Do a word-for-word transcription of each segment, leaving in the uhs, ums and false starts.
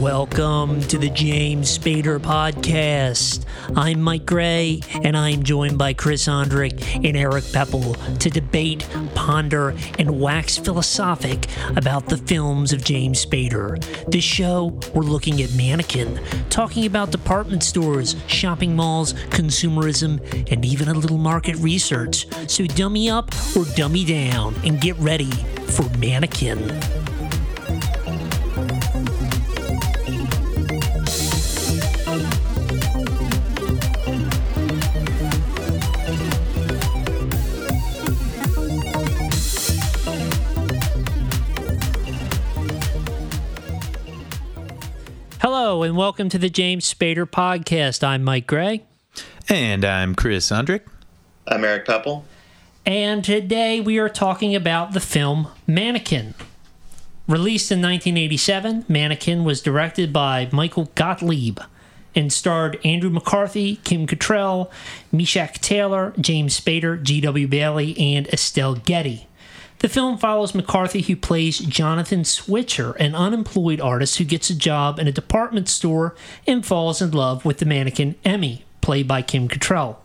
Welcome to the James Spader Podcast. I'm Mike Gray, and I'm joined by Chris Onderick and Erik Pepple to debate, ponder, and wax philosophic about the films of James Spader. This show, we're looking at Mannequin, talking about department stores, shopping malls, consumerism, and even a little market research. So dummy up or dummy down, and get ready for Mannequin. Hello and welcome to the James Spader Podcast. I'm Mike Gray. And I'm Chris Onderick. I'm Erik Pepple. And today we are talking about the film Mannequin. Released in nineteen eighty-seven, Mannequin was directed by Michael Gottlieb and starred Andrew McCarthy, Kim Cattrall, Meshach Taylor, James Spader, G W. Bailey, and Estelle Getty. The film follows McCarthy, who plays Jonathan Switcher, an unemployed artist who gets a job in a department store and falls in love with the mannequin Emmy, played by Kim Cattrall.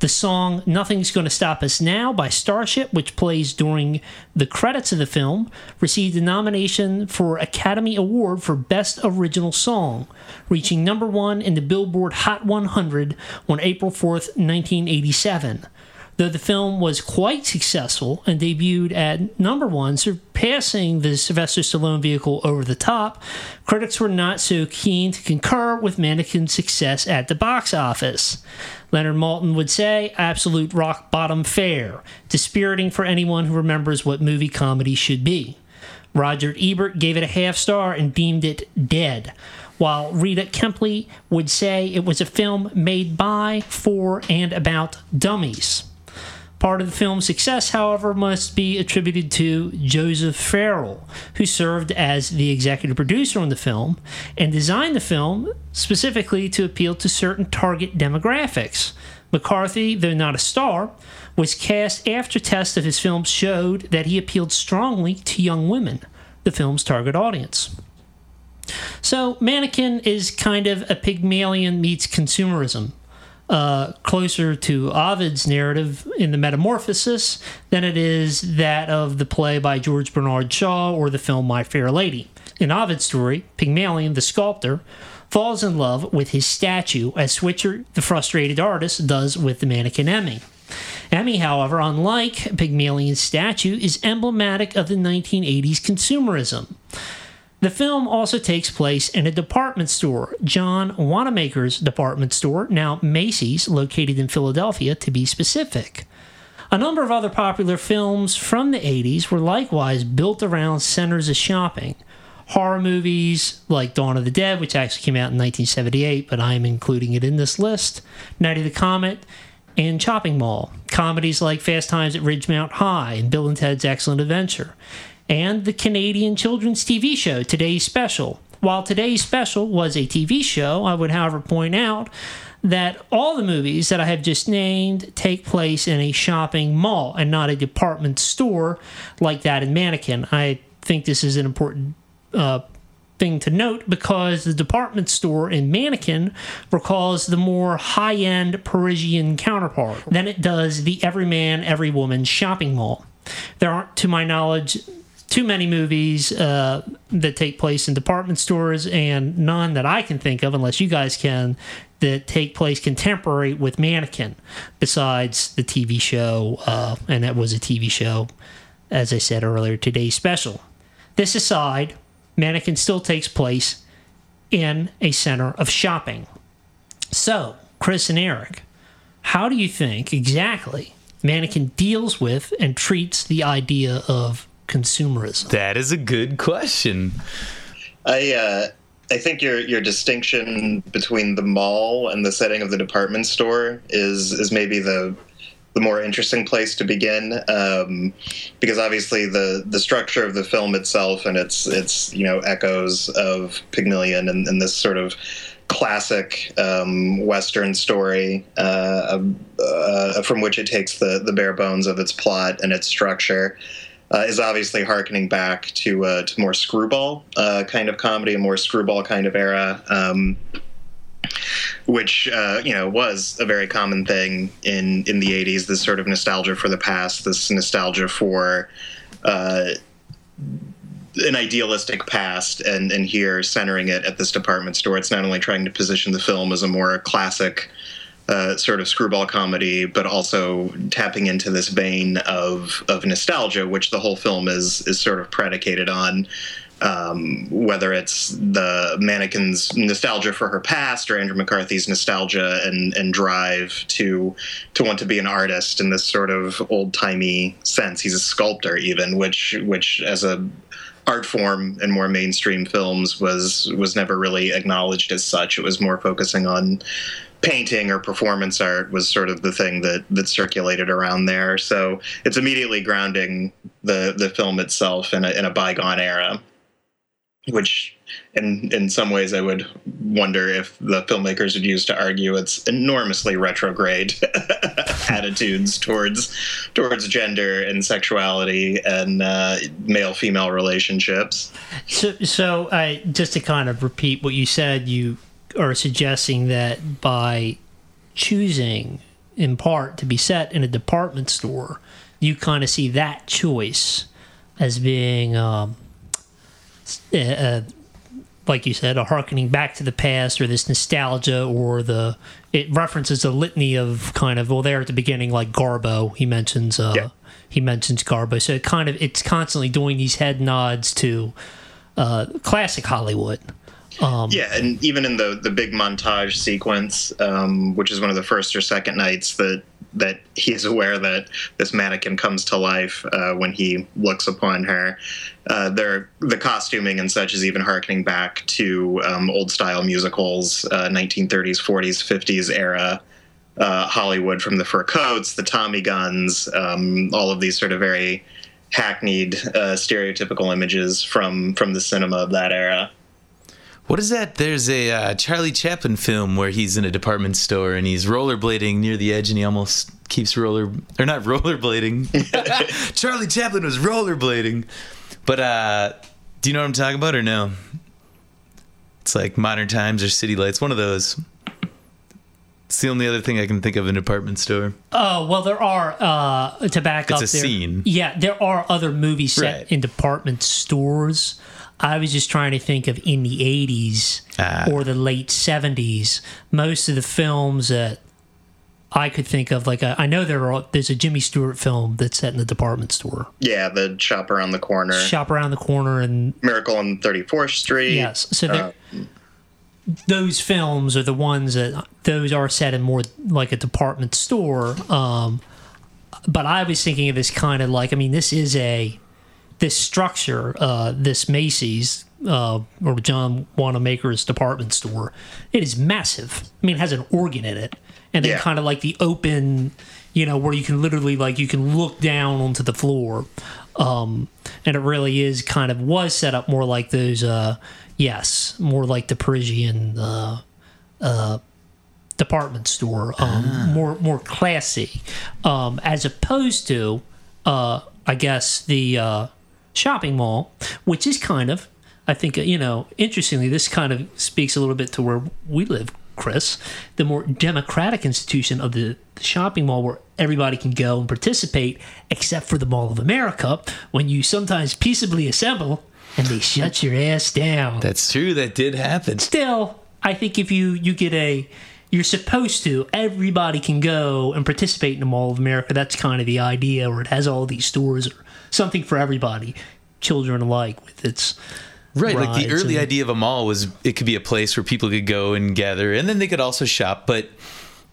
The song Nothing's Gonna Stop Us Now by Starship, which plays during the credits of the film, received a nomination for Academy Award for Best Original Song, reaching number one in the Billboard Hot one hundred on April fourth, nineteen eighty-seven. Though the film was quite successful and debuted at number one, surpassing the Sylvester Stallone vehicle Over the Top, critics were not so keen to concur with Mannequin's success at the box office. Leonard Maltin would say, absolute rock bottom fare, dispiriting for anyone who remembers what movie comedy should be. Roger Ebert gave it a half star and deemed it dead, while Rita Kempley would say it was a film made by, for, and about dummies. Part of the film's success, however, must be attributed to Joseph Farrell, who served as the executive producer on the film and designed the film specifically to appeal to certain target demographics. McCarthy, though not a star, was cast after tests of his films showed that he appealed strongly to young women, the film's target audience. So, Mannequin is kind of a Pygmalion meets consumerism. Uh, closer to Ovid's narrative in the Metamorphosis than it is that of the play by George Bernard Shaw or the film My Fair Lady. In Ovid's story, Pygmalion, the sculptor, falls in love with his statue, as Switcher, the frustrated artist, does with the mannequin Emmy. Emmy, however, unlike Pygmalion's statue, is emblematic of the nineteen eighties consumerism. The film also takes place in a department store, John Wanamaker's Department Store, now Macy's, located in Philadelphia to be specific. A number of other popular films from the eighties were likewise built around centers of shopping. Horror movies like Dawn of the Dead, which actually came out in nineteen seventy-eight, but I am including it in this list, Night of the Comet, and Chopping Mall. Comedies like Fast Times at Ridgemont High and Bill and Ted's Excellent Adventure. And the Canadian children's T V show, Today's Special. While Today's Special was a T V show, I would, however, point out that all the movies that I have just named take place in a shopping mall and not a department store like that in Mannequin. I think this is an important uh, thing to note because the department store in Mannequin recalls the more high-end Parisian counterpart than it does the everyman, everywoman shopping mall. There aren't, to my knowledge, too many movies uh, that take place in department stores, and none that I can think of, unless you guys can, that take place contemporary with Mannequin, besides the T V show, uh, and that was a T V show, as I said earlier, Today's Special. This aside, Mannequin still takes place in a center of shopping. So, Chris and Erik, how do you think exactly Mannequin deals with and treats the idea of consumerism? That is a good question. I uh, I think your your distinction between the mall and the setting of the department store is is maybe the the more interesting place to begin, um, because obviously the the structure of the film itself and its its you know echoes of Pygmalion and, and this sort of classic um, Western story uh, uh, from which it takes the the bare bones of its plot and its structure. uh, is obviously harkening back to uh, to more screwball uh, kind of comedy, a more screwball kind of era, um, which uh, you know was a very common thing in in the eighties. This sort of nostalgia for the past, this nostalgia for uh, an idealistic past, and and here centering it at this department store. It's not only trying to position the film as a more classic Uh, sort of screwball comedy, but also tapping into this vein of of nostalgia, which the whole film is is sort of predicated on. Um, whether it's the mannequin's nostalgia for her past, or Andrew McCarthy's nostalgia and and drive to to want to be an artist in this sort of old timey sense. He's a sculptor, even, which which as a art form in more mainstream films was was never really acknowledged as such. It was more focusing on painting or performance art was sort of the thing that that circulated around there. So it's immediately grounding the the film itself in a, in a bygone era, which in in some ways I would wonder if the filmmakers would use to argue its enormously retrograde attitudes towards towards gender and sexuality and uh, male-female relationships. So, so I just to kind of repeat what you said, you are suggesting that by choosing in part to be set in a department store, you kind of see that choice as being, um, uh, like you said, a hearkening back to the past, or this nostalgia, or the it references a litany of kind of, well, there at the beginning, like Garbo, he mentions uh, yeah. he mentions Garbo, so it kind of it's constantly doing these head nods to uh, classic Hollywood. Um, yeah, and even in the the big montage sequence, um, which is one of the first or second nights that that he is aware that this mannequin comes to life uh, when he looks upon her, uh, there the costuming and such is even harkening back to um, old style musicals, uh, nineteen thirties, forties, fifties era uh, Hollywood, from the fur coats, the Tommy guns, um, all of these sort of very hackneyed uh, stereotypical images from from the cinema of that era. What is that? There's a uh, Charlie Chaplin film where he's in a department store and he's rollerblading near the edge, and he almost keeps roller... Or not rollerblading. Charlie Chaplin was rollerblading. But uh, do you know what I'm talking about or no? It's like Modern Times or City Lights. One of those. It's the only other thing I can think of in a department store. Oh, well, there are, uh, to back it's up there... It's a scene. Yeah, there are other movies set right. in department stores. I was just trying to think of in the eighties uh, or the late seventies. Most of the films that I could think of, like a, I know there are, there's a Jimmy Stewart film that's set in the department store. Yeah, the Shop Around the Corner. Shop Around the Corner and Miracle on thirty-fourth street. Yes, so uh, those films are the ones that those are set in more like a department store. Um, but I was thinking of this kind of like, I mean, this is a. This structure, uh, this Macy's uh, or John Wanamaker's Department Store, it is massive. I mean, it has an organ in it, and then yeah. kind of like the open, you know, where you can literally like you can look down onto the floor, um, and it really is kind of was set up more like those, uh, yes, more like the Parisian uh, uh, department store, um, ah. more more classy, um, as opposed to, uh, I guess the. Uh, shopping mall, which is kind of, I think, you know, interestingly, this kind of speaks a little bit to where we live, Chris, the more democratic institution of the shopping mall where everybody can go and participate, except for the Mall of America, when you sometimes peaceably assemble and they shut your ass down. That's true. That did happen. Still, I think if you, you get a... You're supposed to. Everybody can go and participate in the Mall of America. That's kind of the idea, where it has all these stores or something for everybody, children alike, with its right. Like the early idea of a mall was it could be a place where people could go and gather, and then they could also shop. But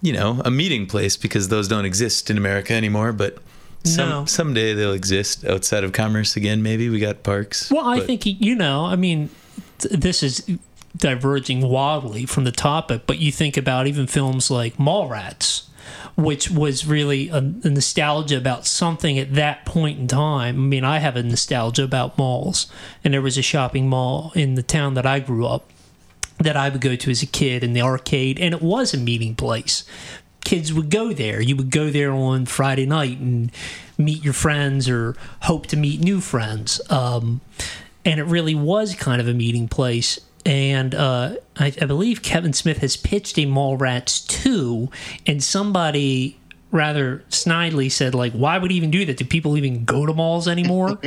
you know, a meeting place, because those don't exist in America anymore. But some no. someday they'll exist outside of commerce again. Maybe we got parks. Well, I but. think you know. I mean, this is. Diverging wildly from the topic, but you think about even films like Mallrats, which was really a, a nostalgia about something at that point in time. I mean, I have a nostalgia about malls, and there was a shopping mall in the town that I grew up that I would go to as a kid in the arcade, and it was a meeting place. kids would go there. You would go there on Friday night and meet your friends or hope to meet new friends. Um, and it really was kind of a meeting place. And uh, I, I believe Kevin Smith has pitched a Mallrats two, and somebody rather snidely said, like, why would he even do that? Do people even go to malls anymore?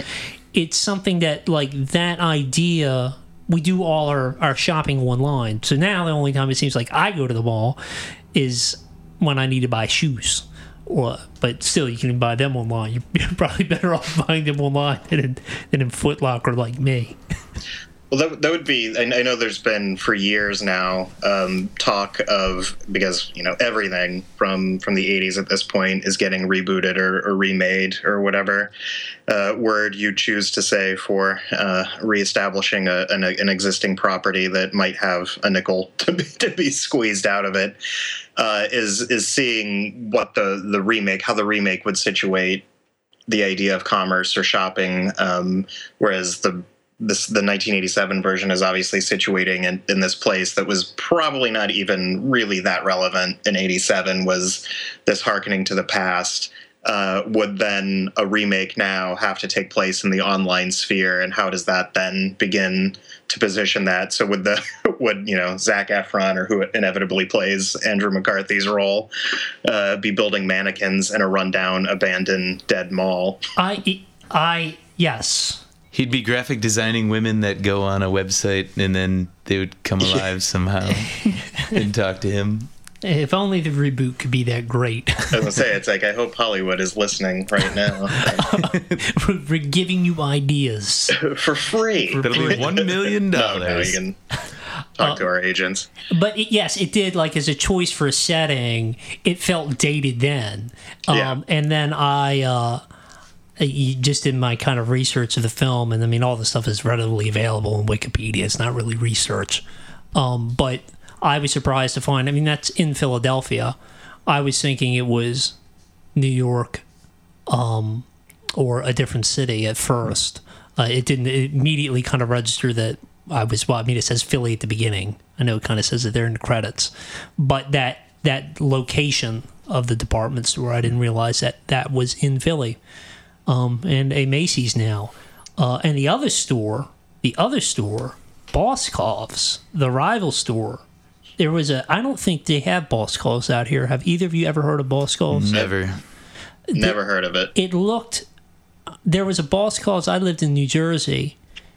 It's something that, like, that idea, we do all our, our shopping online. So now the only time it seems like I go to the mall is when I need to buy shoes. Or, but still, you can buy them online. You're probably better off buying them online than in, than in Foot Locker like me. Well, that, that would be, I know there's been for years now um, talk of, because, you know, everything from, from the eighties at this point is getting rebooted or, or remade or whatever uh, word you choose to say for uh, reestablishing a, an, an existing property that might have a nickel to be, to be squeezed out of it, uh, is is seeing what the, the remake, how the remake would situate the idea of commerce or shopping, um, whereas the This, the nineteen eighty-seven version is obviously situating in, in this place that was probably not even really that relevant in eighty-seven, was this hearkening to the past. Uh, would then a remake now have to take place in the online sphere, and how does that then begin to position that? So would the would you know Zac Efron, or who inevitably plays Andrew McCarthy's role, uh, be building mannequins in a rundown, abandoned, dead mall? I I yes. He'd be graphic designing women that go on a website and then they would come alive somehow and talk to him. If only the reboot could be that great. I was going to say, it's like, I hope Hollywood is listening right now. We're giving you ideas. For free. That'll be one million dollars. No, no, you can talk uh, to our agents. But it, yes, it did, like, as a choice for a setting, it felt dated then. Um, yeah. And then I... Uh, You just in my kind of research of the film, and I mean, all the stuff is readily available on Wikipedia. It's not really research. Um, but I was surprised to find, I mean, that's in Philadelphia. I was thinking it was New York um, or a different city at first. Uh, it didn't it immediately kind of register that I was, well, I mean, it says Philly at the beginning. I know it kind of says it there in the credits. But that, that location of the department store, I didn't realize that that was in Philly. Um, and a Macy's now. Uh, and the other store, the other store, Boscov's, the rival store, there was a, I don't think they have Boscov's out here. Have either of you ever heard of Boscov's? Never. The, Never heard of it. It looked, there was a Boscov's, I lived in New Jersey,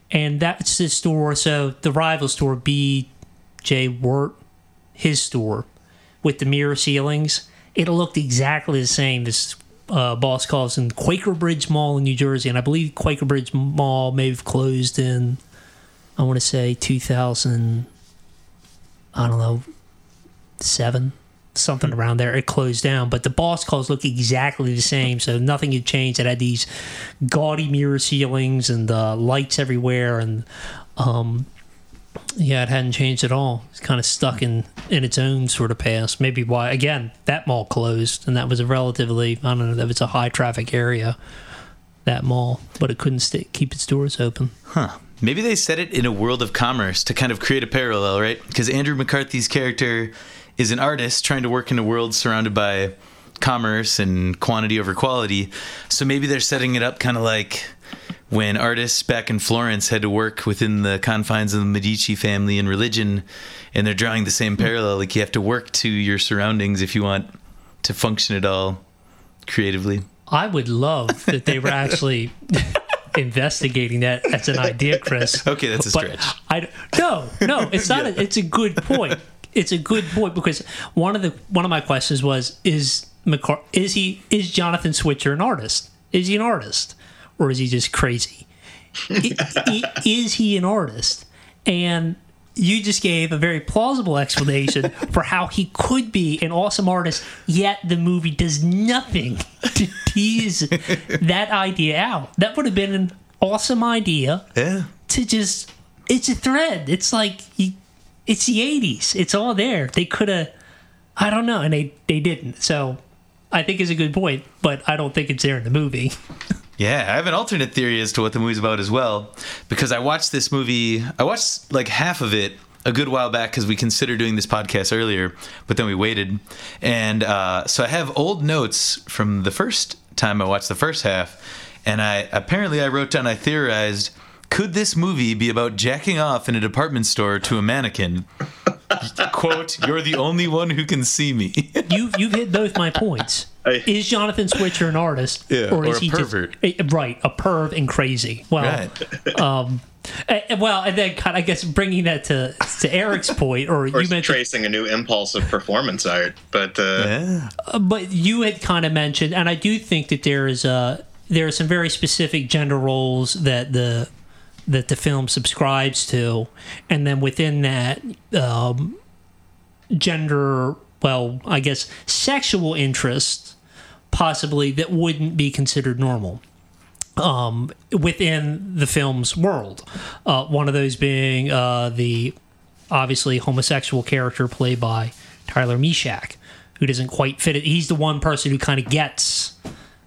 and that's the store, so the rival store, B J Wirt, his store, with the mirror ceilings, it looked exactly the same as Uh, Boscov's in Quaker Bridge Mall in New Jersey, and I believe Quaker Bridge Mall may have closed in, I want to say two thousand, I don't know, seven, something around there. It closed down, but the Boscov's looked exactly the same, so nothing had changed. It had these gaudy mirror ceilings and uh, lights everywhere, and um, yeah, it hadn't changed at all. It's kind of stuck in, in its own sort of past. Maybe why, again, that mall closed, and that was a relatively, I don't know, that was a high-traffic area, that mall, but it couldn't stay, keep its doors open. Huh. Maybe they set it in a world of commerce to kind of create a parallel, right? Because Andrew McCarthy's character is an artist trying to work in a world surrounded by commerce and quantity over quality, so maybe they're setting it up kind of like... when artists back in Florence had to work within the confines of the Medici family and religion, and they're drawing the same parallel, like you have to work to your surroundings if you want to function at all creatively. I would love that they were actually investigating that as an idea, Chris. Okay, that's a stretch. I, no, no, it's not. Yeah. a, it's a good point. It's a good point because one of the one of my questions was: Is McCart- Is he? Is Jonathan Switzer an artist? Is he an artist? Or is he just crazy? Is he an artist? And you just gave a very plausible explanation for how he could be an awesome artist, yet the movie does nothing to tease that idea out. That would have been an awesome idea yeah. to just... It's a thread. It's like... It's the eighties. It's all there. They could have... I don't know. And they, they didn't. So I think it's a good point, but I don't think it's there in the movie. Yeah, I have an alternate theory as to what the movie's about as well, because I watched this movie, I watched like half of it a good while back because we considered doing this podcast earlier, but then we waited. And uh, so I have old notes from the first time I watched the first half, and I apparently I wrote down, I theorized, could this movie be about jacking off in a department store to a mannequin? Quote, you're the only one who can see me. You've, you've hit both my points. Is Jonathan Switzer an artist? Yeah, or, or is a he pervert. Just, a, right, a perv and crazy. Well, right. um, and, well, and then kind of, I guess, bringing that to, to Eric's point. Or, or you mentioned, tracing a new impulse of performance art. But, uh, yeah. uh, but you had kind of mentioned, and I do think that there is a, there are some very specific gender roles that the that the film subscribes to, and then within that um, gender, well, I guess sexual interest, possibly that wouldn't be considered normal um, within the film's world. Uh, one of those being uh, the obviously homosexual character played by Tyler Meshach, who doesn't quite fit it. He's the one person who kind of gets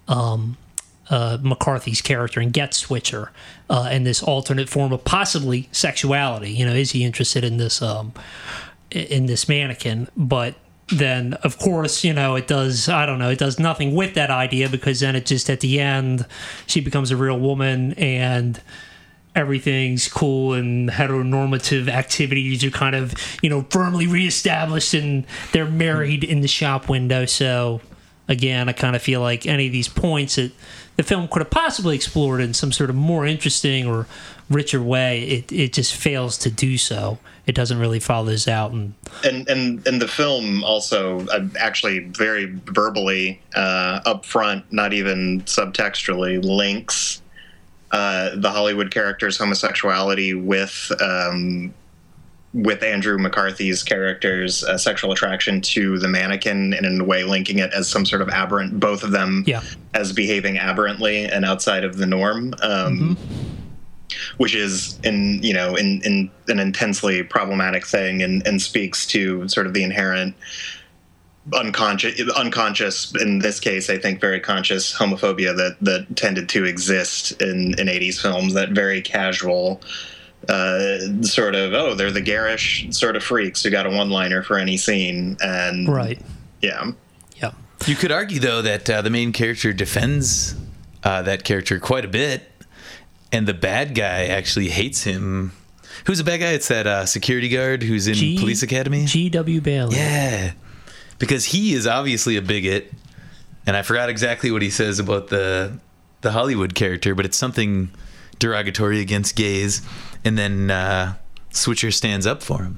Um, Uh, McCarthy's character and gets Switzer uh, in this alternate form of possibly sexuality. You know, is he interested in this um, in this mannequin? But then, of course, you know, it does, I don't know, it does nothing with that idea, because then it just, at the end, she becomes a real woman and everything's cool and heteronormative activities are kind of, you know, firmly reestablished and they're married in the shop window. So, again, I kind of feel like any of these points that the film could have possibly explored in some sort of more interesting or richer way, it it just fails to do so. It doesn't really follow those out. And and and, and the film also uh, actually very verbally, uh, up front, not even subtextually, links uh, the Hollywood character's homosexuality with um, with Andrew McCarthy's character's uh, sexual attraction to the mannequin, and in a way linking it as some sort of aberrant, both of them yeah. as behaving aberrantly and outside of the norm, um, mm-hmm. which is in, you know, in, in an intensely problematic thing, and, and speaks to sort of the inherent unconscious, unconscious, in this case, I think very conscious homophobia that, that tended to exist in, in eighties films, that very casual, Uh, sort of, oh, they're the garish sort of freaks who got a one-liner for any scene. And right. Yeah. Yeah. You could argue, though, that uh, the main character defends uh, that character quite a bit, and the bad guy actually hates him. Who's the bad guy? It's that uh, security guard who's in G- Police Academy? G W. Bailey. Yeah. Because he is obviously a bigot, and I forgot exactly what he says about the the Hollywood character, but it's something derogatory against gays. And then uh, Switzer stands up for him.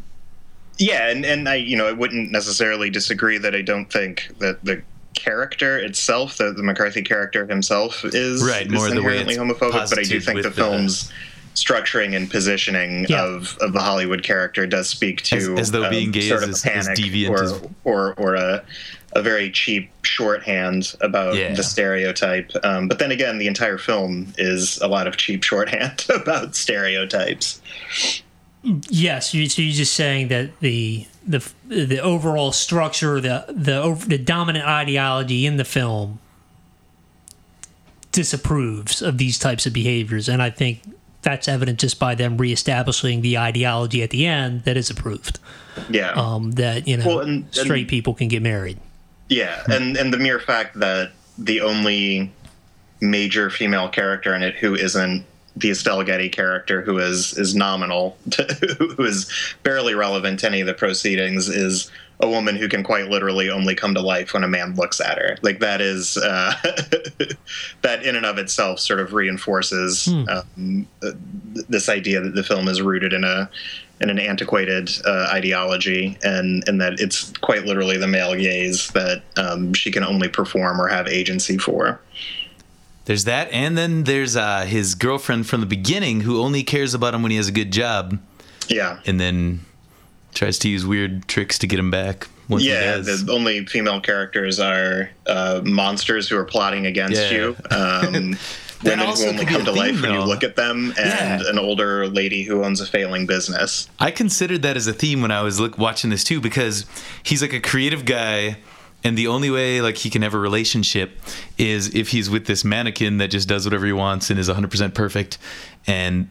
Yeah, and, and I you know I wouldn't necessarily disagree that I don't think that the character itself, the, the McCarthy character himself, is, right, is more inherently homophobic, but I do think the film's the, structuring and positioning yeah. of, of the Hollywood character does speak to as, as though um, being gay sort is, of panic is deviant or, as... or or a a very cheap shorthand about yeah. the stereotype. Um, but then again, the entire film is a lot of cheap shorthand about stereotypes. Yes, you, so you're just saying that the the the overall structure, the the the dominant ideology in the film disapproves of these types of behaviors, and I think that's evident just by them reestablishing the ideology at the end that is approved. Yeah. Um, that, you know, well, and, and, straight people can get married. Yeah, and, and the mere fact that the only major female character in it who isn't the Estelle Getty character, who is, is nominal, to, who is barely relevant to any of the proceedings, is a woman who can quite literally only come to life when a man looks at her. Like, that is, uh, that in and of itself sort of reinforces hmm. um, this idea that the film is rooted in a in an antiquated uh, ideology, and, and that it's quite literally the male gaze that um, she can only perform or have agency for. There's that, and then there's uh, his girlfriend from the beginning who only cares about him when he has a good job. Yeah. And then tries to use weird tricks to get him back. Once yeah, he does. The only female characters are uh, monsters who are plotting against yeah. you. Um, women who only come to life though. When you look at them, and yeah. an older lady who owns a failing business. I considered that as a theme when I was look, watching this too, because he's like a creative guy, and the only way like he can have a relationship is if he's with this mannequin that just does whatever he wants and is one hundred percent perfect, and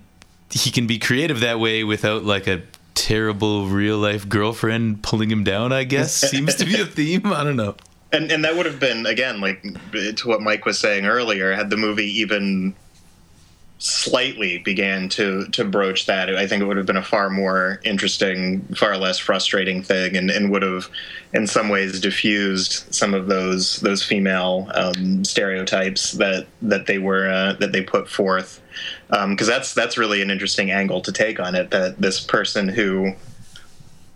he can be creative that way without like a terrible real life girlfriend pulling him down, I guess, seems to be a theme. I don't know. And and that would have been, again, like to what Mike was saying earlier, had the movie even slightly began to to broach that, I think it would have been a far more interesting, far less frustrating thing, and, and would have in some ways diffused some of those those female um, stereotypes that that they were uh, that they put forth, because um, that's that's really an interesting angle to take on it, that this person who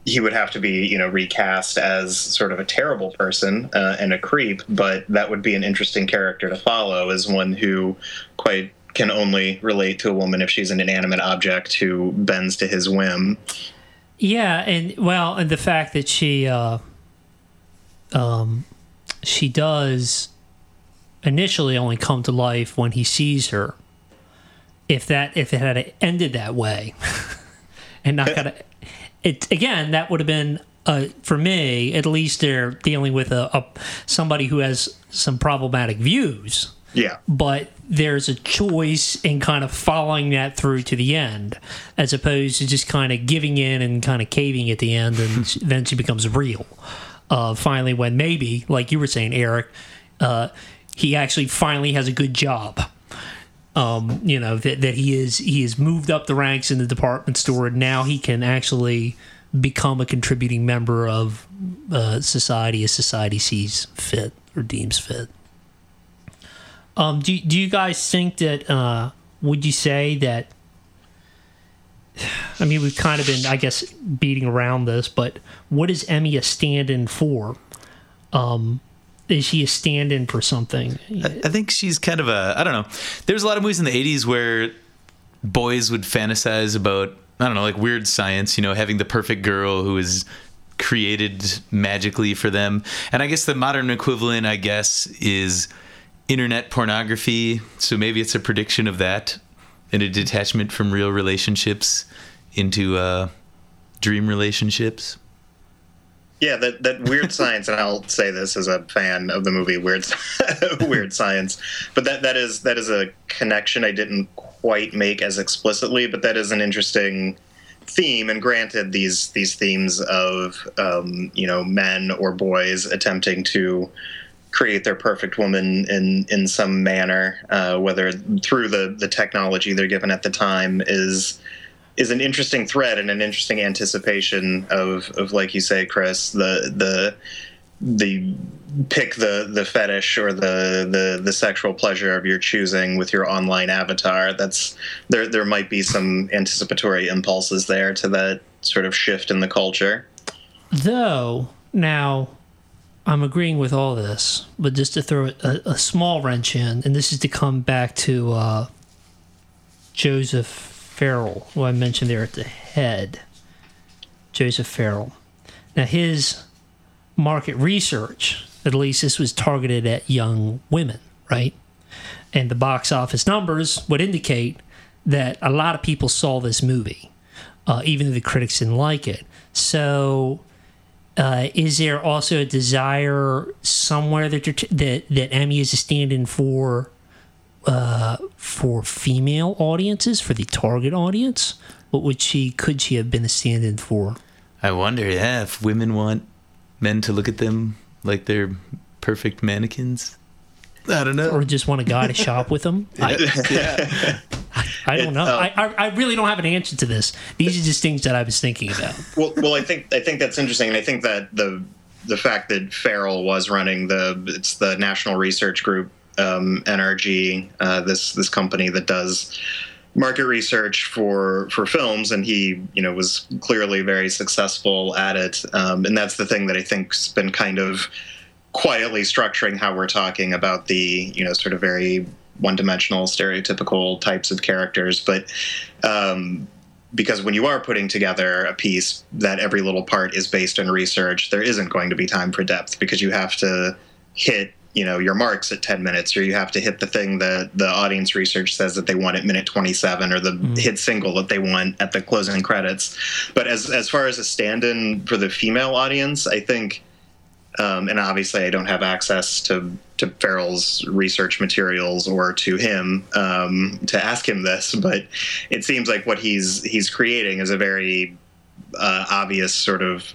he would have to be, you know, recast as sort of a terrible person uh, and a creep, but that would be an interesting character to follow as one who quite can only relate to a woman if she's an inanimate object who bends to his whim. Yeah, and well, and the fact that she, uh, um, she does initially only come to life when he sees her. If that, if it had ended that way, and not kind of, it again, that would have been uh, for me at least. They're dealing with a, a somebody who has some problematic views. Yeah, but there's a choice in kind of following that through to the end, as opposed to just kind of giving in and kind of caving at the end, and she, then she becomes real. Uh, finally, when maybe, like you were saying, Erik, uh, he actually finally has a good job. Um, you know that that he is he has moved up the ranks in the department store, and now he can actually become a contributing member of uh, society as society sees fit or deems fit. Um, do do you guys think that? Uh, would you say that? I mean, we've kind of been, I guess, beating around this, but what is Emmy a stand-in for? Um, is she a stand-in for something? I, I think she's kind of a. I don't know. There's a lot of movies in the eighties where boys would fantasize about, I don't know, like Weird Science. You know, having the perfect girl who is created magically for them. And I guess the modern equivalent, I guess, is internet pornography, so maybe it's a prediction of that and a detachment from real relationships into uh, dream relationships. Yeah, that that Weird Science, and I'll say this as a fan of the movie Weird Weird Science, but that, that is that is a connection I didn't quite make as explicitly, but that is an interesting theme. And granted, these these themes of um, you know, men or boys attempting to create their perfect woman in, in some manner, uh, whether through the, the technology they're given at the time, is is an interesting thread and an interesting anticipation of, of like you say, Chris, the the the pick the, the fetish or the, the, the sexual pleasure of your choosing with your online avatar. That's there there might be some anticipatory impulses there to that sort of shift in the culture. Though now, I'm agreeing with all this, but just to throw a, a small wrench in, and this is to come back to uh, Joseph Farrell, who I mentioned there at the head. Joseph Farrell. Now, his market research, at least this was targeted at young women, right? And the box office numbers would indicate that a lot of people saw this movie, uh, even though the critics didn't like it. So Uh, is there also a desire somewhere that t- that that Emmy is a stand-in for uh, for female audiences, for the target audience? What would she could she have been a stand-in for? I wonder, yeah, if women want men to look at them like they're perfect mannequins. I don't know. Or just want a guy to shop with them. I, yeah. I, I don't know. Um, I, I really don't have an answer to this. These are just things that I was thinking about. Well, well, I think I think that's interesting, and I think that the the fact that Farrell was running the it's the National Research Group, um, N R G, uh, this this company that does market research for for films, and he you know was clearly very successful at it, um, and that's the thing that I think's been kind of quietly structuring how we're talking about the, you know, sort of very one-dimensional, stereotypical types of characters. But um, because when you are putting together a piece that every little part is based on research, there isn't going to be time for depth, because you have to hit, you know, your marks at ten minutes, or you have to hit the thing that the audience research says that they want at minute twenty-seven, or the mm. hit single that they want at the closing credits. But as as far as a stand-in for the female audience, I think Um, and obviously, I don't have access to, to Farrell's research materials or to him um, to ask him this, but it seems like what he's he's creating is a very uh, obvious sort of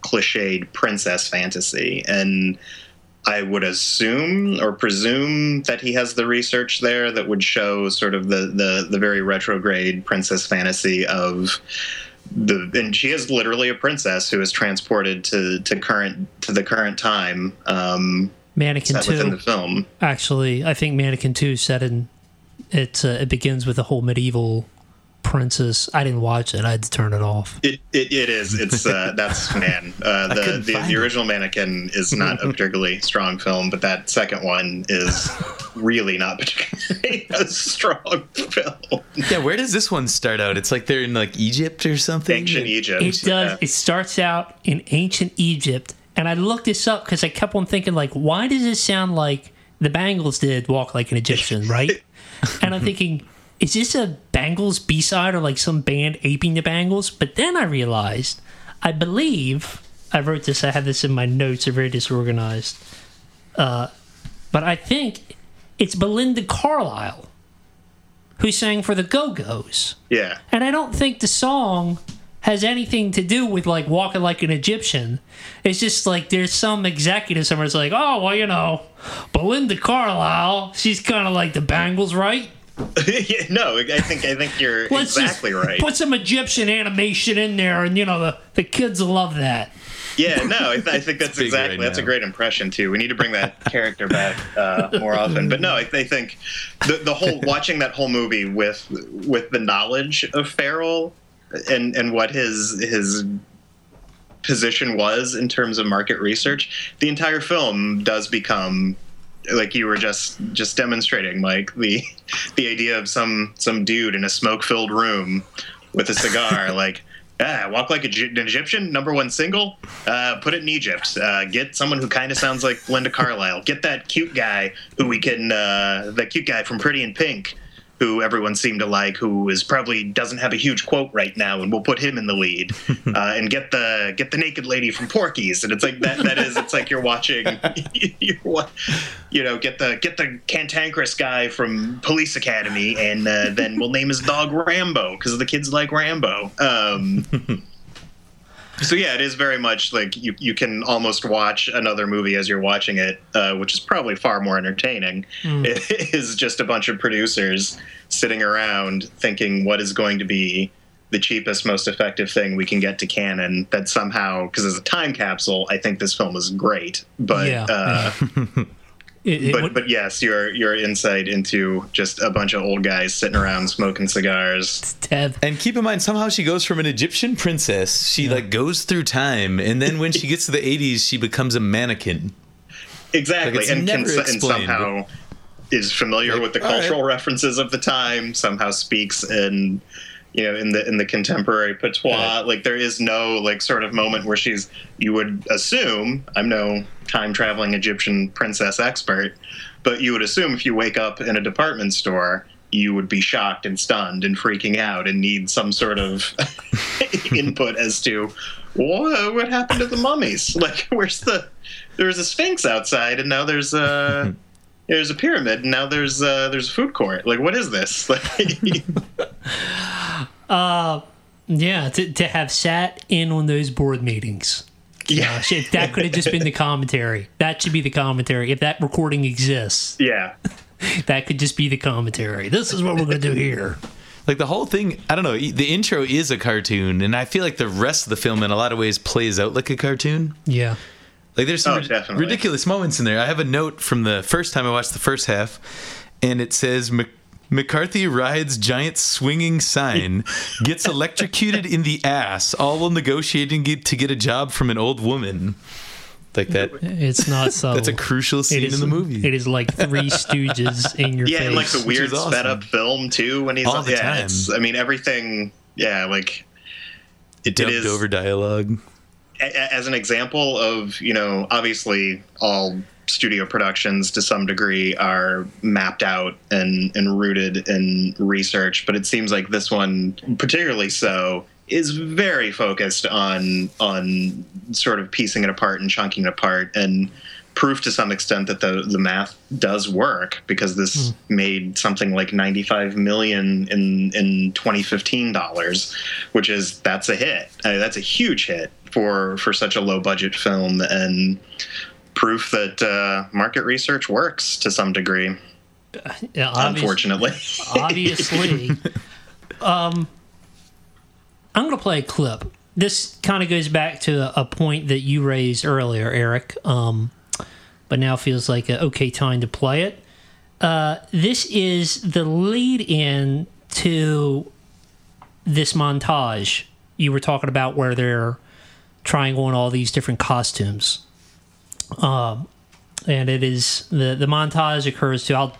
cliched princess fantasy. And I would assume or presume that he has the research there that would show sort of the, the, the very retrograde princess fantasy of the, and she is literally a princess who is transported to, to current, to the current time. Um, Mannequin two within the film. Actually, I think Mannequin two set in, it, uh, it begins with a whole medieval princess. I didn't watch it. I had to turn it off. It it, it is. It's uh, that's man. Uh, the the, the original Mannequin is not a particularly strong film, but that second one is really not particularly a strong film. Yeah, where does this one start out? It's like they're in like Egypt or something. Ancient Egypt. It does. Yeah. It starts out in ancient Egypt, and I looked this up because I kept on thinking like, why does it sound like the Bangles did "Walk Like an Egyptian," right? And I'm thinking, is this a Bangles B-side or like some band aping the Bangles? But then I realized, I believe, I wrote this, I had this in my notes, they're very disorganized. Uh, but I think it's Belinda Carlisle who sang for the Go-Go's. Yeah. And I don't think the song has anything to do with like walking like an Egyptian. It's just like there's some executive somewhere that's like, oh, well, you know, Belinda Carlisle, she's kind of like the Bangles, right? yeah, no, I think I think you're exactly right. Put some Egyptian animation in there, and you know the, the kids will love that. Yeah, no, I, th- I think that's exactly right that's now. A great impression too. We need to bring that character back uh, more often. But no, I, I think the the whole watching that whole movie with with the knowledge of Farrell and and what his his position was in terms of market research, the entire film does become, like you were just, just demonstrating, Mike, the the idea of some, some dude in a smoke-filled room with a cigar, like, ah, Walk Like an Egyptian, number one single, uh, put it in Egypt. Uh, get someone who kind of sounds like Belinda Carlisle. Get that cute guy who we can, uh, the cute guy from Pretty in Pink, who everyone seemed to like, who is probably doesn't have a huge quote right now, and we'll put him in the lead. Uh, and get the get the naked lady from Porky's, and it's like that. That is, it's like you're watching, you're, you know, get the get the cantankerous guy from Police Academy, and uh, then we'll name his dog Rambo because the kids like Rambo. Um, so yeah, it is very much like you you can almost watch another movie as you're watching it, uh, which is probably far more entertaining. Mm. It is just a bunch of producers sitting around thinking what is going to be the cheapest, most effective thing we can get to canon that somehow, because as a time capsule, I think this film is great. But yeah. uh, it, it but, would... but yes, your your insight into just a bunch of old guys sitting around smoking cigars. And keep in mind, somehow she goes from an Egyptian princess, she yeah. like goes through time, and then when she gets to the eighties, she becomes a mannequin. Exactly, like and, can, and somehow is familiar like, with the cultural right. references of the time. Somehow speaks in, you know, in the in the contemporary patois. Yeah. Like there is no like sort of moment where she's. You would assume, I'm no time traveling Egyptian princess expert, but you would assume if you wake up in a department store, you would be shocked and stunned and freaking out and need some sort of input as to whoa, what happened to the mummies? Like where's the there's a Sphinx outside and now there's a there's a pyramid and now there's a, there's a food court. Like what is this? uh yeah, to to have sat in on those board meetings. Yeah, uh, if that could have just been the commentary. That should be the commentary if that recording exists. Yeah. That could just be the commentary. This is what we're going to do here. Like the whole thing, I don't know, the intro is a cartoon, and I feel like the rest of the film in a lot of ways plays out like a cartoon. Yeah. Like there's some oh, r- ridiculous moments in there. I have a note from the first time I watched the first half, and it says, Mc- McCarthy rides giant swinging sign, gets electrocuted in the ass, all while negotiating get- to get a job from an old woman. Like that, it's not so. That's a crucial scene is, in the movie. It is like Three Stooges in your yeah, face. Yeah, and like the weird awesome. sped up film too. When he's all on, the yeah, time. It's, I mean everything. Yeah, like it dubbed it is, over dialogue. A, a, as an example of, you know, obviously all studio productions to some degree are mapped out and and rooted in research, but it seems like this one particularly so. Is very focused on on sort of piecing it apart and chunking it apart, and proof to some extent that the, the math does work, because this mm. made something like ninety-five million dollars in, in twenty fifteen dollars, which is, that's a hit. I mean, that's a huge hit for, for such a low budget film, and proof that uh, market research works to some degree. Yeah, obviously, unfortunately. Obviously. um, I'm going to play a clip. This kind of goes back to a point that you raised earlier, Erik, um, but now feels like an okay time to play it. Uh, this is the lead-in to this montage you were talking about where they're trying on all these different costumes. Um, and it is the, the montage occurs to, I'll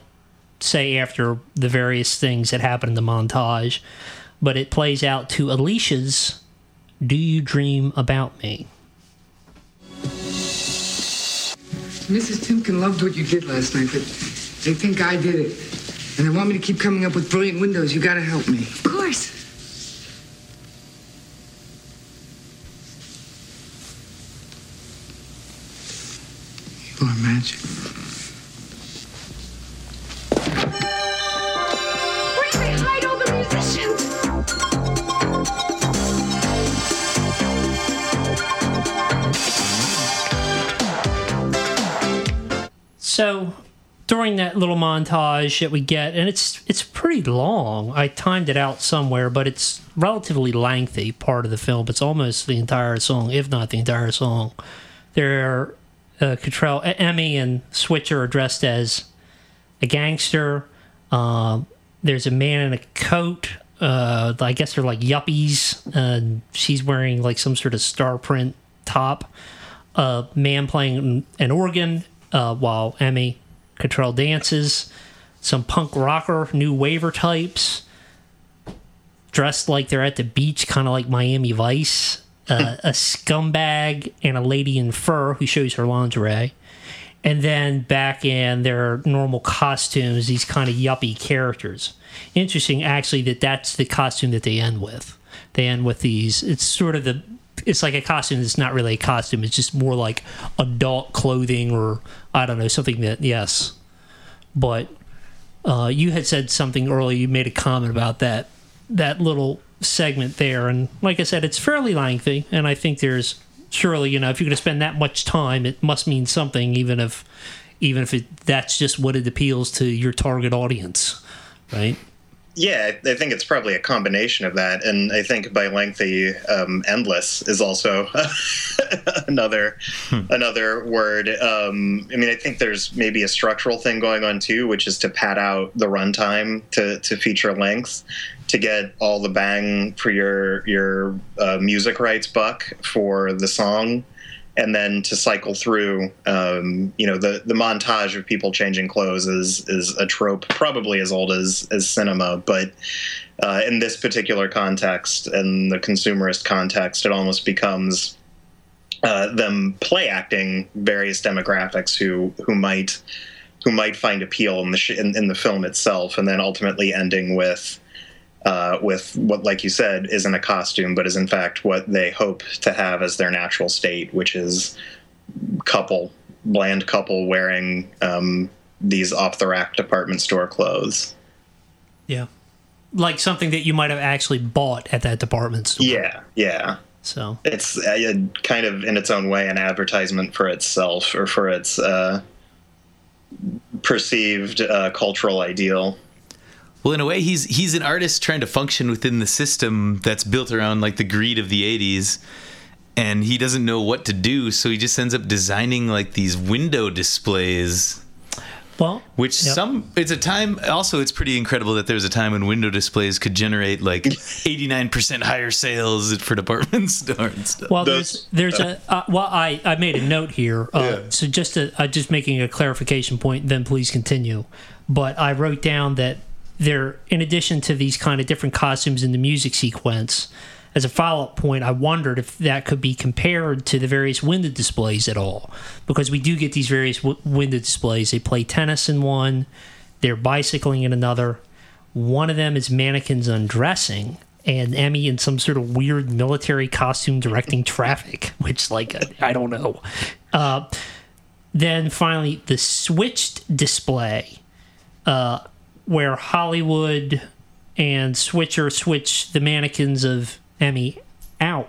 say after the various things that happen in the montage, but it plays out to Alicia's Do You Dream About Me? Missus Timken loved what you did last night, but they think I did it. And they want me to keep coming up with brilliant windows. You gotta help me. Of course. You are magic. Where do they hide all the musicians? So during that little montage that we get, and it's it's pretty long. I timed it out somewhere, but it's relatively lengthy part of the film. It's almost the entire song, if not the entire song. There, uh, Cattrall, Emmy, and Switzer are dressed as a gangster. Uh, there's a man in a coat. Uh, I guess they're like yuppies. Uh, she's wearing like some sort of star print top. A uh, man playing an organ. Uh, while Emmy Cattrall dances, some punk rocker, new waver types, dressed like they're at the beach, kind of like Miami Vice, uh, a scumbag, and a lady in fur who shows her lingerie. And then back in their normal costumes, these kind of yuppie characters. Interesting, actually, that that's the costume that they end with. They end with these, it's sort of the, it's like a costume that's not really a costume. It's just more like adult clothing or, I don't know, something that, yes. But uh, you had said something earlier. You made a comment about that that little segment there. And like I said, it's fairly lengthy. And I think there's surely, you know, if you're going to spend that much time, it must mean something, even if even if it, that's just what it appeals to your target audience, right? Yeah, I think it's probably a combination of that, and I think by lengthy, um, endless is also another hmm. another word. Um, I mean, I think there's maybe a structural thing going on too, which is to pad out the runtime to, to feature length, to get all the bang for your your uh, music rights buck for the song. And then to cycle through, um, you know, the, the montage of people changing clothes is is a trope probably as old as, as cinema. But uh, in this particular context, in the consumerist context, it almost becomes uh, them play acting various demographics who who might who might find appeal in the sh- in, in the film itself, and then ultimately ending with. Uh, with what, like you said, isn't a costume, but is in fact what they hope to have as their natural state, which is couple, bland couple wearing um, these off-the-rack department store clothes. Yeah. Like something that you might have actually bought at that department store. Yeah, yeah. So it's uh, kind of, in its own way, an advertisement for itself or for its uh, perceived uh, cultural ideal. Well, in a way, he's he's an artist trying to function within the system that's built around, like, the greed of the eighties, and he doesn't know what to do, so he just ends up designing, like, these window displays, well, which yep. some... It's a time... Also, it's pretty incredible that there's a time when window displays could generate, like, eighty-nine percent higher sales for department store and stuff. Well, there's, there's a... Uh, well, I, I made a note here, uh, yeah. so just, to, uh, just making a clarification point, then please continue. But I wrote down that there, in addition to these kind of different costumes in the music sequence, as a follow-up point, I wondered if that could be compared to the various window displays at all, because we do get these various w- window displays. They play tennis in one, they're bicycling in another. One of them is mannequins undressing, and Emmy in some sort of weird military costume directing traffic, which, like, I, I don't know. Uh, Then finally, the switched display, uh, where Hollywood and Switcher switch the mannequins of Emmy out.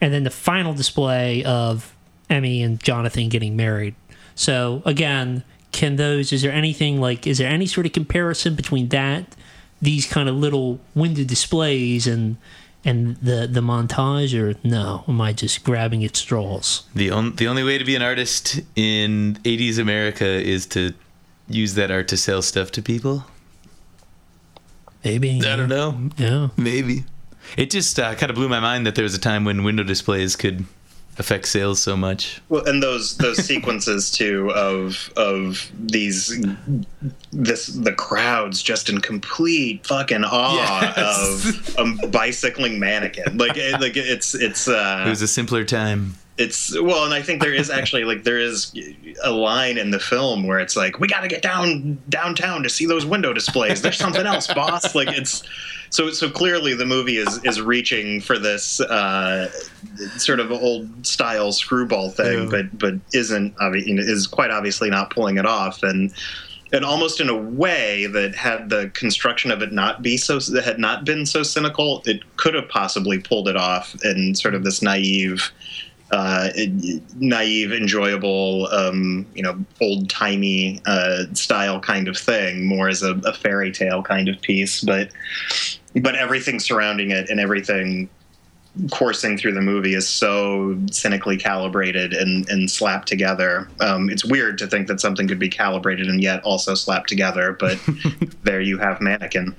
And then the final display of Emmy and Jonathan getting married. So, again, can those, is there anything like, is there any sort of comparison between that, these kind of little window displays and and the, the montage, or no? Am I just grabbing at straws? The, on, the only way to be an artist in eighties America is to use that art to sell stuff to people? Maybe. I don't know. Yeah. Maybe. It just uh, kind of blew my mind that there was a time when window displays could affect sales so much. Well, and those those sequences too of of these this the crowds just in complete fucking awe yes. of a bicycling mannequin. Like it, like it's it's. Uh, it was a simpler time. It's well, and I think there is actually like there is a line in the film where it's like, we got to get down downtown to see those window displays. There's something else, boss. Like it's. So so clearly the movie is, is reaching for this uh, sort of old style screwball thing, yeah. but but isn't obvi- is quite obviously not pulling it off, and and almost in a way that had the construction of it not be so had not been so cynical, it could have possibly pulled it off in sort of this naive, uh, naive, enjoyable, um, you know, old timey uh, style kind of thing, more as a, a fairy tale kind of piece, but. But everything surrounding it and everything coursing through the movie is so cynically calibrated and, and slapped together. Um, it's weird to think that something could be calibrated and yet also slapped together, but there you have Mannequin.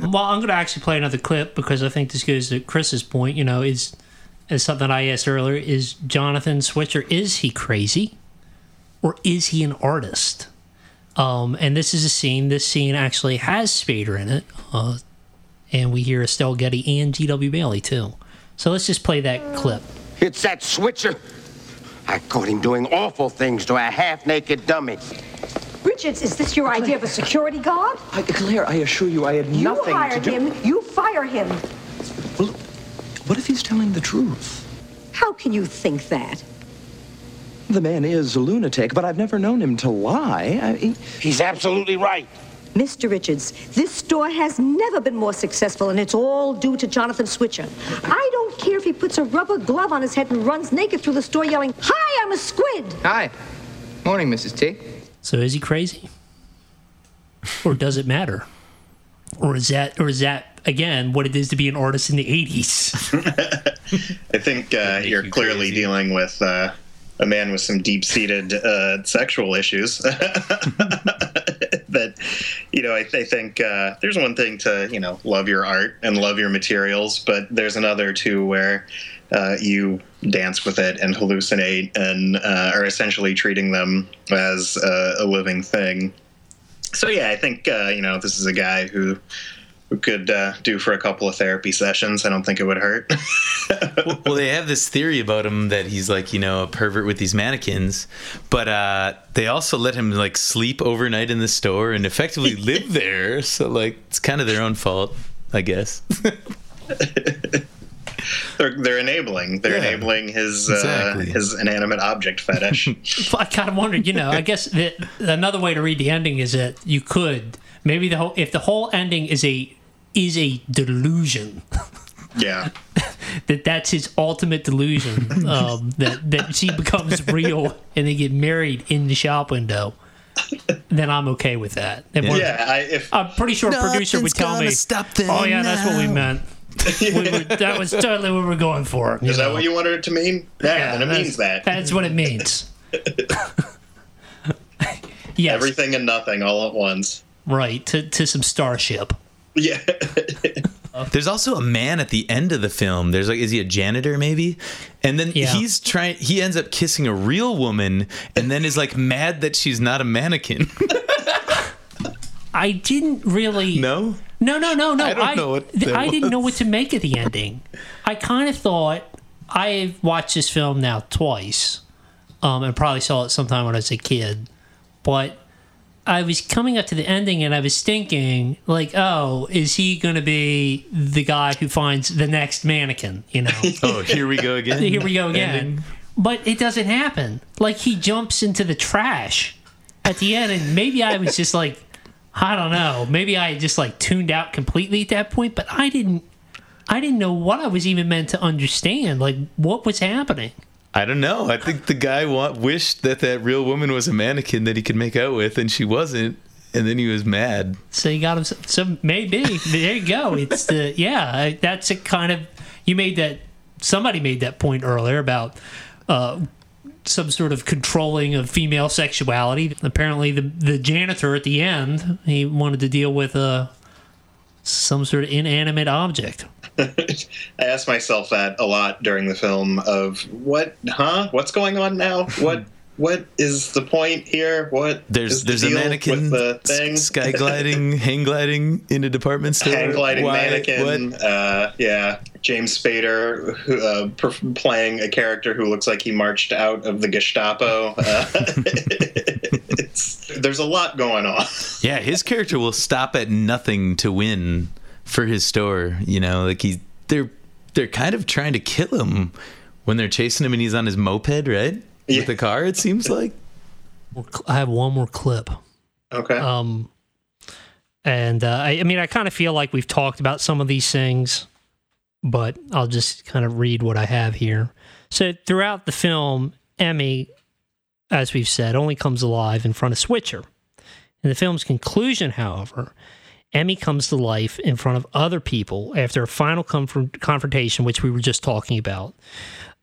Well, I'm going to actually play another clip because I think this goes to Chris's point, you know, is, is something I asked earlier, is Jonathan Switcher, is he crazy or is he an artist? Um, and this is a scene, this scene actually has Spader in it, uh, and we hear Estelle Getty and G W. Bailey, too. So let's just play that clip. It's that Switcher. I caught him doing awful things to a half-naked dummy. Richards, is this your idea of a security guard? I, Claire, I assure you I had you nothing to do... You hired him. You fire him. Well, what if he's telling the truth? How can you think that? The man is a lunatic, but I've never known him to lie. I mean... He's absolutely right. Mister Richards, this store has never been more successful, and it's all due to Jonathan Switcher. I don't care if he puts a rubber glove on his head and runs naked through the store yelling, "Hi, I'm a squid!" Hi. Morning, Missus T. So is he crazy? Or does it matter? Or is that, or is that again, what it is to be an artist in the eighties? I think uh, you're clearly crazy. Dealing with uh, a man with some deep-seated uh, sexual issues. That, you know, I, th- I think uh, there's one thing to, you know, love your art and love your materials, but there's another, too, where uh, you dance with it and hallucinate and uh, are essentially treating them as uh, a living thing. So, yeah, I think, uh, you know, this is a guy who... could uh, do for a couple of therapy sessions. I don't think it would hurt. well, well, they have this theory about him that he's like, you know, a pervert with these mannequins, but uh, they also let him like sleep overnight in the store and effectively live there. So like, it's kind of their own fault, I guess. They're, they're enabling. They're yeah, enabling his exactly. uh, his inanimate object fetish. I kind of wondered, you know, I guess that another way to read the ending is that you could, maybe the whole, if the whole ending is a, is a delusion. Yeah. that that's his ultimate delusion. Um, that, that she becomes real and they get married in the shop window. Then I'm okay with that. And yeah, I, if, I'm pretty sure a producer would tell me, oh yeah, that's now. What we meant. we were, that was totally what we were going for. Is know? That what you wanted it to mean? Yeah, yeah, it means that. That's what it means. Yes. Everything and nothing all at once. Right, to, to some Starship. Yeah. There's also a man at the end of the film. There's like, is he a janitor maybe? And then yeah. he's trying. He ends up kissing a real woman, and then is like mad that she's not a mannequin. I didn't really. No. No, no, no, no. I don't I, know what. Th- I was. didn't know what to make of the ending. I kind of thought I've watched this film now twice, um, and probably saw it sometime when I was a kid, but. I was coming up to the ending and I was thinking, like, oh, is he going to be the guy who finds the next mannequin, you know? Oh, here we go again. Here we go again. Ending. But it doesn't happen. Like, he jumps into the trash at the end, and maybe I was just like, I don't know. Maybe I just like tuned out completely at that point, but I didn't I didn't know what I was even meant to understand, like what was happening. I don't know. I think the guy want, wished that that real woman was a mannequin that he could make out with, and she wasn't, and then he was mad. So he got himself, so maybe, there you go. It's the, yeah, that's a kind of, you made that, somebody made that point earlier about uh, some sort of controlling of female sexuality. Apparently the, the janitor at the end, he wanted to deal with uh, some sort of inanimate object. I asked myself that a lot during the film of what, huh? What's going on now? What, what is the point here? What there's is there's the deal a mannequin, with the thing? Sky gliding, hang gliding in a department store. Hang gliding Why? mannequin. Uh, yeah, James Spader uh, per- playing a character who looks like he marched out of the Gestapo. Uh, it's, there's a lot going on. Yeah, his character will stop at nothing to win for his store, you know, like he, they're they're kind of trying to kill him when they're chasing him and he's on his moped, right? Yeah. With the car, it seems like. I have one more clip. Okay. Um, and uh, I, I mean, I kind of feel like we've talked about some of these things, but I'll just kind of read what I have here. So throughout the film, Emmy, as we've said, only comes alive in front of Switcher. In the film's conclusion, however, Emmy comes to life in front of other people after a final comf- confrontation, which we were just talking about,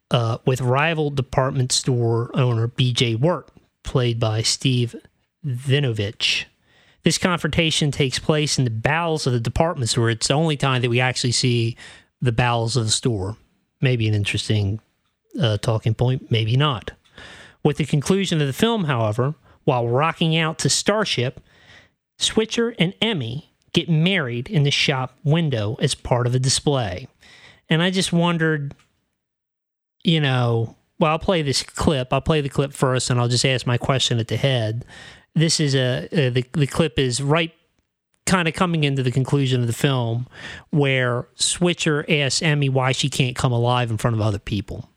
uh, with rival department store owner B J Wirt, played by Steve Vinovich. This confrontation takes place in the bowels of the department store. It's the only time that we actually see the bowels of the store. Maybe an interesting uh, talking point, maybe not. With the conclusion of the film, however, while rocking out to Starship, Switcher and Emmy get married in the shop window as part of a display. And I just wondered, you know, well, I'll play this clip. I'll play the clip first, and I'll just ask my question at the head. This is a, a the, the clip is right kind of coming into the conclusion of the film where Switcher asks Emmy why she can't come alive in front of other people.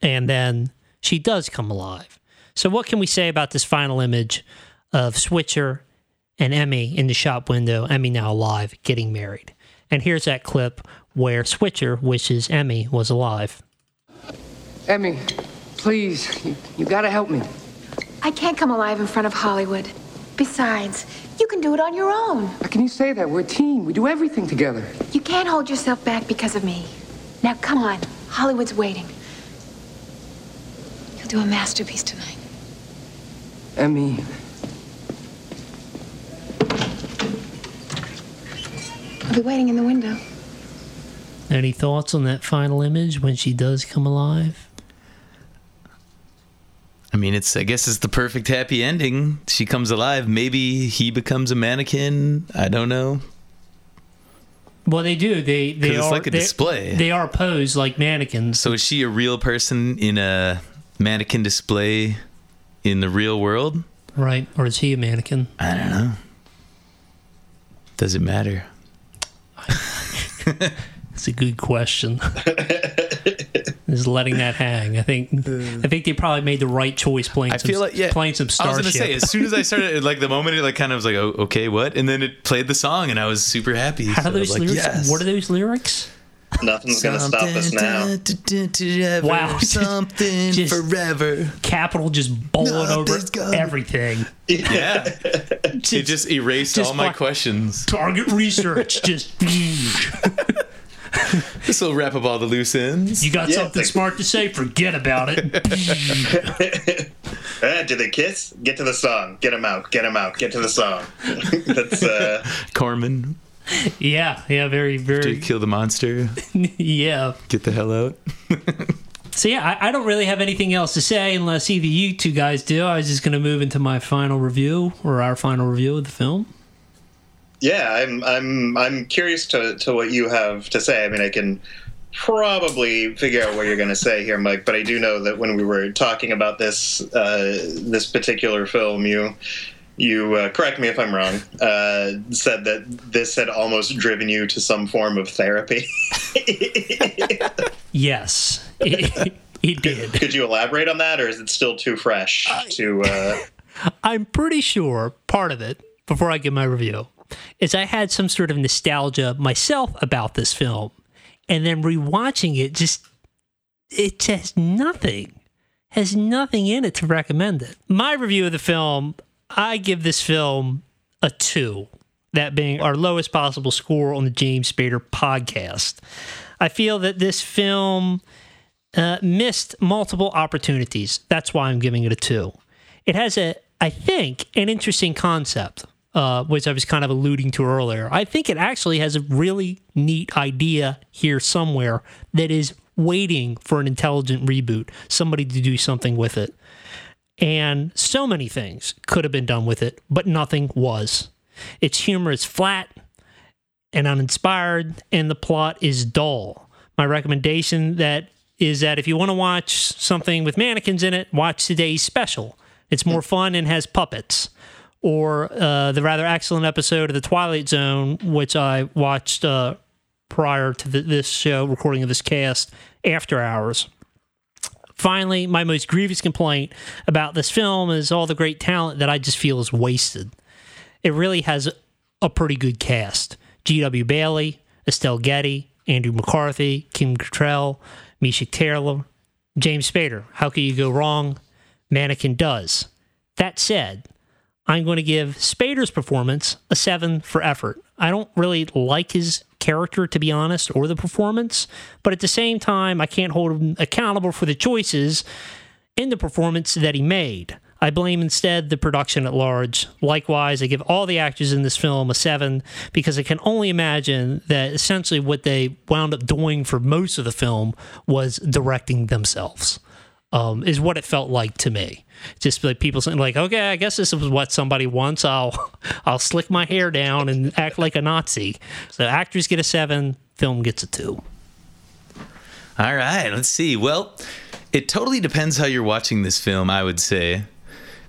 And then she does come alive. So what can we say about this final image of Switcher and Emmy in the shop window, Emmy now alive, getting married? And here's that clip where Switcher wishes Emmy was alive. Emmy, please, you, you gotta help me. I can't come alive in front of Hollywood. Besides, you can do it on your own. How can you say that? We're a team. We do everything together. You can't hold yourself back because of me. Now, come on. Hollywood's waiting. You'll do a masterpiece tonight. Emmy... I'll be waiting in the window. Any thoughts on that final image when she does come alive? I mean, it's I guess it's the perfect happy ending. She comes alive. Maybe he becomes a mannequin. I don't know. Well, they do. They they are, it's like a display. They are posed like mannequins. So is she a real person in a mannequin display in the real world? Right. Or is he a mannequin? I don't know. Does it matter? That's a good question. Just letting that hang. I think I think they probably made the right choice playing I some feel like, yeah, playing some Starship. I was gonna say, as soon as I started, like the moment it like kind of was like, oh, okay, what? And then it played the song and I was super happy. How so are those like, lyrics? Yes. What are those lyrics? Nothing's gonna stop us now. Wow. Something forever. Capital just bowling over everything. Yeah. It just erased all my questions. Target research. Just. This will wrap up all the loose ends. You got something smart to say? Forget about it. Uh, do they kiss? Get to the song. Get them out. Get them out. Get to the song. That's uh... Carmen. Yeah, yeah, very, very. Do you kill the monster? Yeah. Get the hell out. So, yeah, I, I don't really have anything else to say unless either you two guys do. I was just going to move into my final review or our final review of the film. Yeah, I'm I'm, I'm curious to, to what you have to say. I mean, I can probably figure out what you're going to say here, Mike, but I do know that when we were talking about this, uh, this particular film, you... You, uh, correct me if I'm wrong, uh, said that this had almost driven you to some form of therapy. Yes. It, He did. Could, could you elaborate on that, or is it still too fresh I, to... Uh... I'm pretty sure part of it, before I give my review, is I had some sort of nostalgia myself about this film, and then rewatching it, just it has nothing, has nothing in it to recommend it. My review of the film, I give this film a two, that being our lowest possible score on the James Spader podcast. I feel that this film uh, missed multiple opportunities. That's why I'm giving it a two. It has a, I think, an interesting concept. Uh, which I was kind of alluding to earlier. I think it actually has a really neat idea here somewhere that is waiting for an intelligent reboot, somebody to do something with it. And so many things could have been done with it, but nothing was. Its humor is flat and uninspired, and the plot is dull. My recommendation that is that if you want to watch something with mannequins in it, watch Today's Special. It's more fun and has puppets. Or uh, the rather excellent episode of The Twilight Zone, which I watched uh, prior to the, this show, recording of this cast, After Hours. Finally, my most grievous complaint about this film is all the great talent that I just feel is wasted. It really has a pretty good cast. G W. Bailey, Estelle Getty, Andrew McCarthy, Kim Cattrall, Meshach Taylor, James Spader. How can you go wrong? Mannequin does. That said, I'm going to give Spader's performance a seven for effort. I don't really like his character, to be honest, or the performance, but at the same time, I can't hold him accountable for the choices in the performance that he made. I blame instead the production at large. Likewise, I give all the actors in this film a seven because I can only imagine that essentially what they wound up doing for most of the film was directing themselves. Um, is what it felt like to me. Just like people saying, like, okay, I guess this is what somebody wants. I'll I'll slick my hair down and act like a Nazi. So actors get a seven, film gets a two. All right, let's see. Well, it totally depends how you're watching this film, I would say,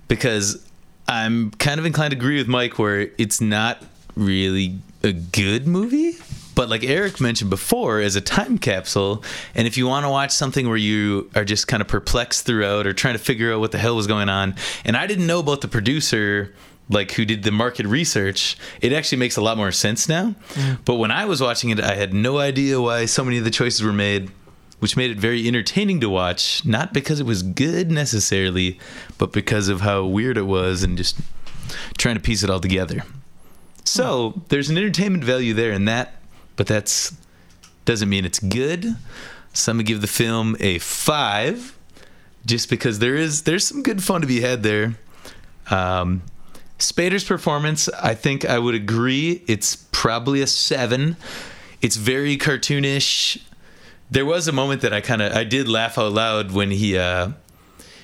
because I'm kind of inclined to agree with Mike where it's not really a good movie. But like Erik mentioned before, as a time capsule, and if you want to watch something where you are just kind of perplexed throughout or trying to figure out what the hell was going on, and I didn't know about the producer, like who did the market research, it actually makes a lot more sense now. Mm. But when I was watching it, I had no idea why so many of the choices were made, which made it very entertaining to watch, not because it was good necessarily, but because of how weird it was and just trying to piece it all together. So mm. there's an entertainment value there in that. But that's doesn't mean it's good. So I'm gonna give the film a five, just because there is there's some good fun to be had there. Um, Spader's performance, I think I would agree. It's probably a seven. It's very cartoonish. There was a moment that I kind of I did laugh out loud when he, uh,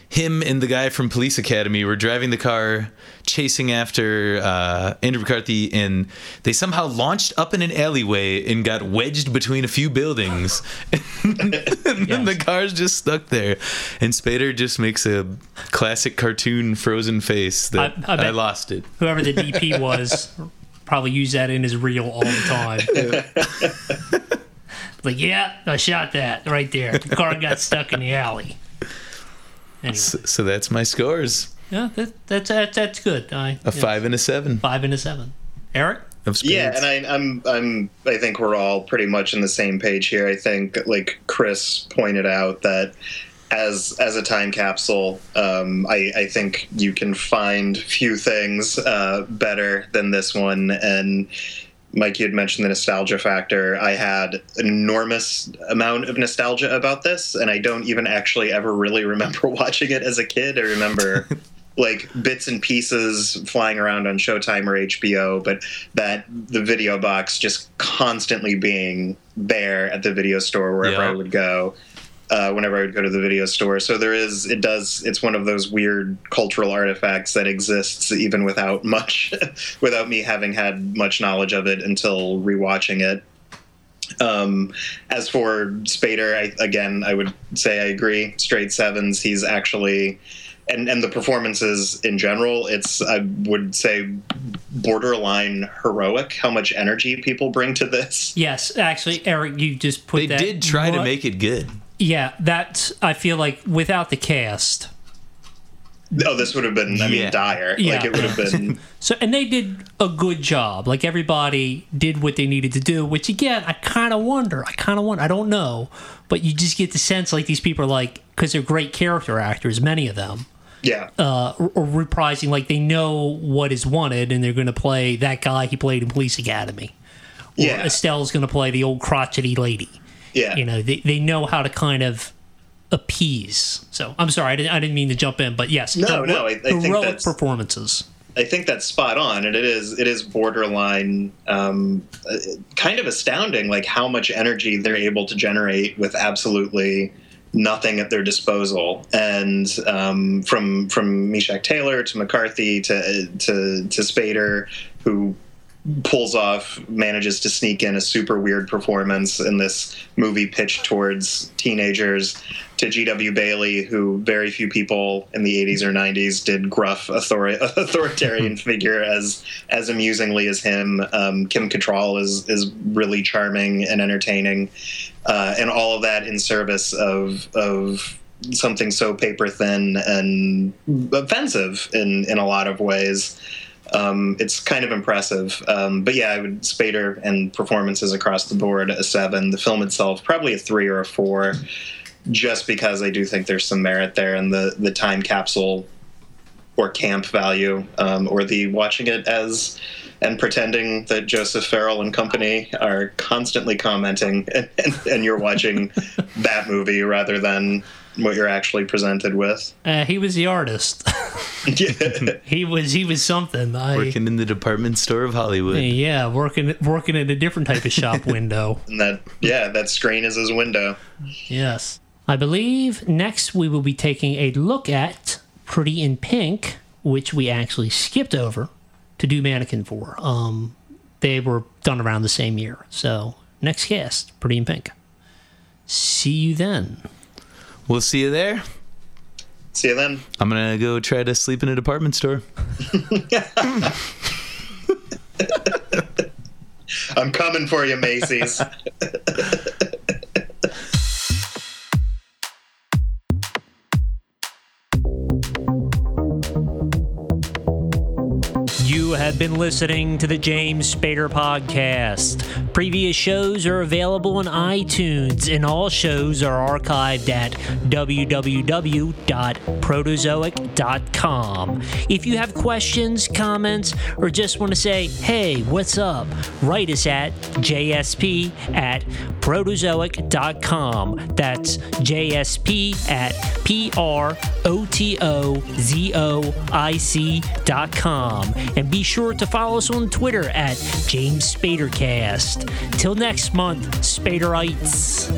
him and the guy from Police Academy were driving the car, chasing after uh, Andrew McCarthy, and they somehow launched up in an alleyway and got wedged between a few buildings. and yes. Then the car's just stuck there. And Spader just makes a classic cartoon frozen face that I, I, I lost it. Whoever the D P was probably used that in his reel all the time. Yeah. Like, yeah, I shot that right there. The car got stuck in the alley. Anyway. So, so that's my scores. Yeah, that, that's that, that's good. I, a five and a seven. Five and a seven. Erik? Yeah, and I, I'm I'm I think we're all pretty much on the same page here. I think, like Chris pointed out, that as as a time capsule, um, I I think you can find few things uh, better than this one. And Mike, you had mentioned the nostalgia factor. I had an enormous amount of nostalgia about this, and I don't even actually ever really remember watching it as a kid. I remember like bits and pieces flying around on Showtime or H B O, but that the video box just constantly being there at the video store wherever yeah. I would go, uh, whenever I would go to the video store. So there is, it does, it's one of those weird cultural artifacts that exists even without much, without me having had much knowledge of it until rewatching it. Um, as for Spader, I, again, I would say I agree. Straight sevens. He's actually, and, and the performances in general, it's, I would say, borderline heroic, how much energy people bring to this. Yes, actually, Erik, you just put they that. They did try what? to make it good. Yeah, that's, I feel like, without the cast. Oh, this would have been, I mean, yeah. dire. Yeah. Like, it would have been... So, and they did a good job. Like, everybody did what they needed to do, which, again, I kind of wonder. I kind of wonder. I don't know. But you just get the sense, like, these people are, like, because they're great character actors, many of them. Yeah. Uh, or reprising, like, they know what is wanted, and they're going to play that guy he played in Police Academy. Or yeah. Estelle's going to play the old crotchety lady. Yeah, you know, they they know how to kind of appease. So I'm sorry, I didn't I didn't mean to jump in, but yes, no, no, I, I think heroic performances. I think that's spot on, and it is it is borderline um, kind of astounding, like how much energy they're able to generate with absolutely nothing at their disposal. And um, from from Meshach Taylor to McCarthy to to to Spader, who. Pulls off, manages to sneak in a super weird performance in this movie pitched towards teenagers, to G W. Bailey, who very few people in the eighties or nineties did gruff author- authoritarian figure as as amusingly as him. Um, Kim Cattrall is is really charming and entertaining, uh, and all of that in service of of something so paper thin and offensive in in a lot of ways. Um, it's kind of impressive. Um, but yeah, I would Spader and performances across the board a seven. The film itself probably a three or a four, just because I do think there's some merit there in the, the time capsule or camp value, um, or the watching it as and pretending that Joseph Farrell and company are constantly commenting and, and, and you're watching that movie rather than what you're actually presented with. Uh, he was the artist. yeah. He was he was something. I, working in the department store of Hollywood. Yeah, working working at a different type of shop window. And that yeah, that screen is his window. Yes. I believe next we will be taking a look at Pretty in Pink, which we actually skipped over to do Mannequin for. Um, they were done around the same year. So next cast, Pretty in Pink. See you then. We'll see you there. See you then. I'm going to go try to sleep in a department store. I'm coming for you, Macy's. You have been listening to the James Spader Podcast. Previous shows are available on iTunes, and all shows are archived at w w w dot protozoic dot com. If you have questions, comments, or just want to say, hey, what's up? Write us at j s p at protozoic dot com. That's j s p at p r o t o z o i c dot com. And be sure to follow us on Twitter at James Spadercast. Till next month, Spaderites.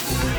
Thank you.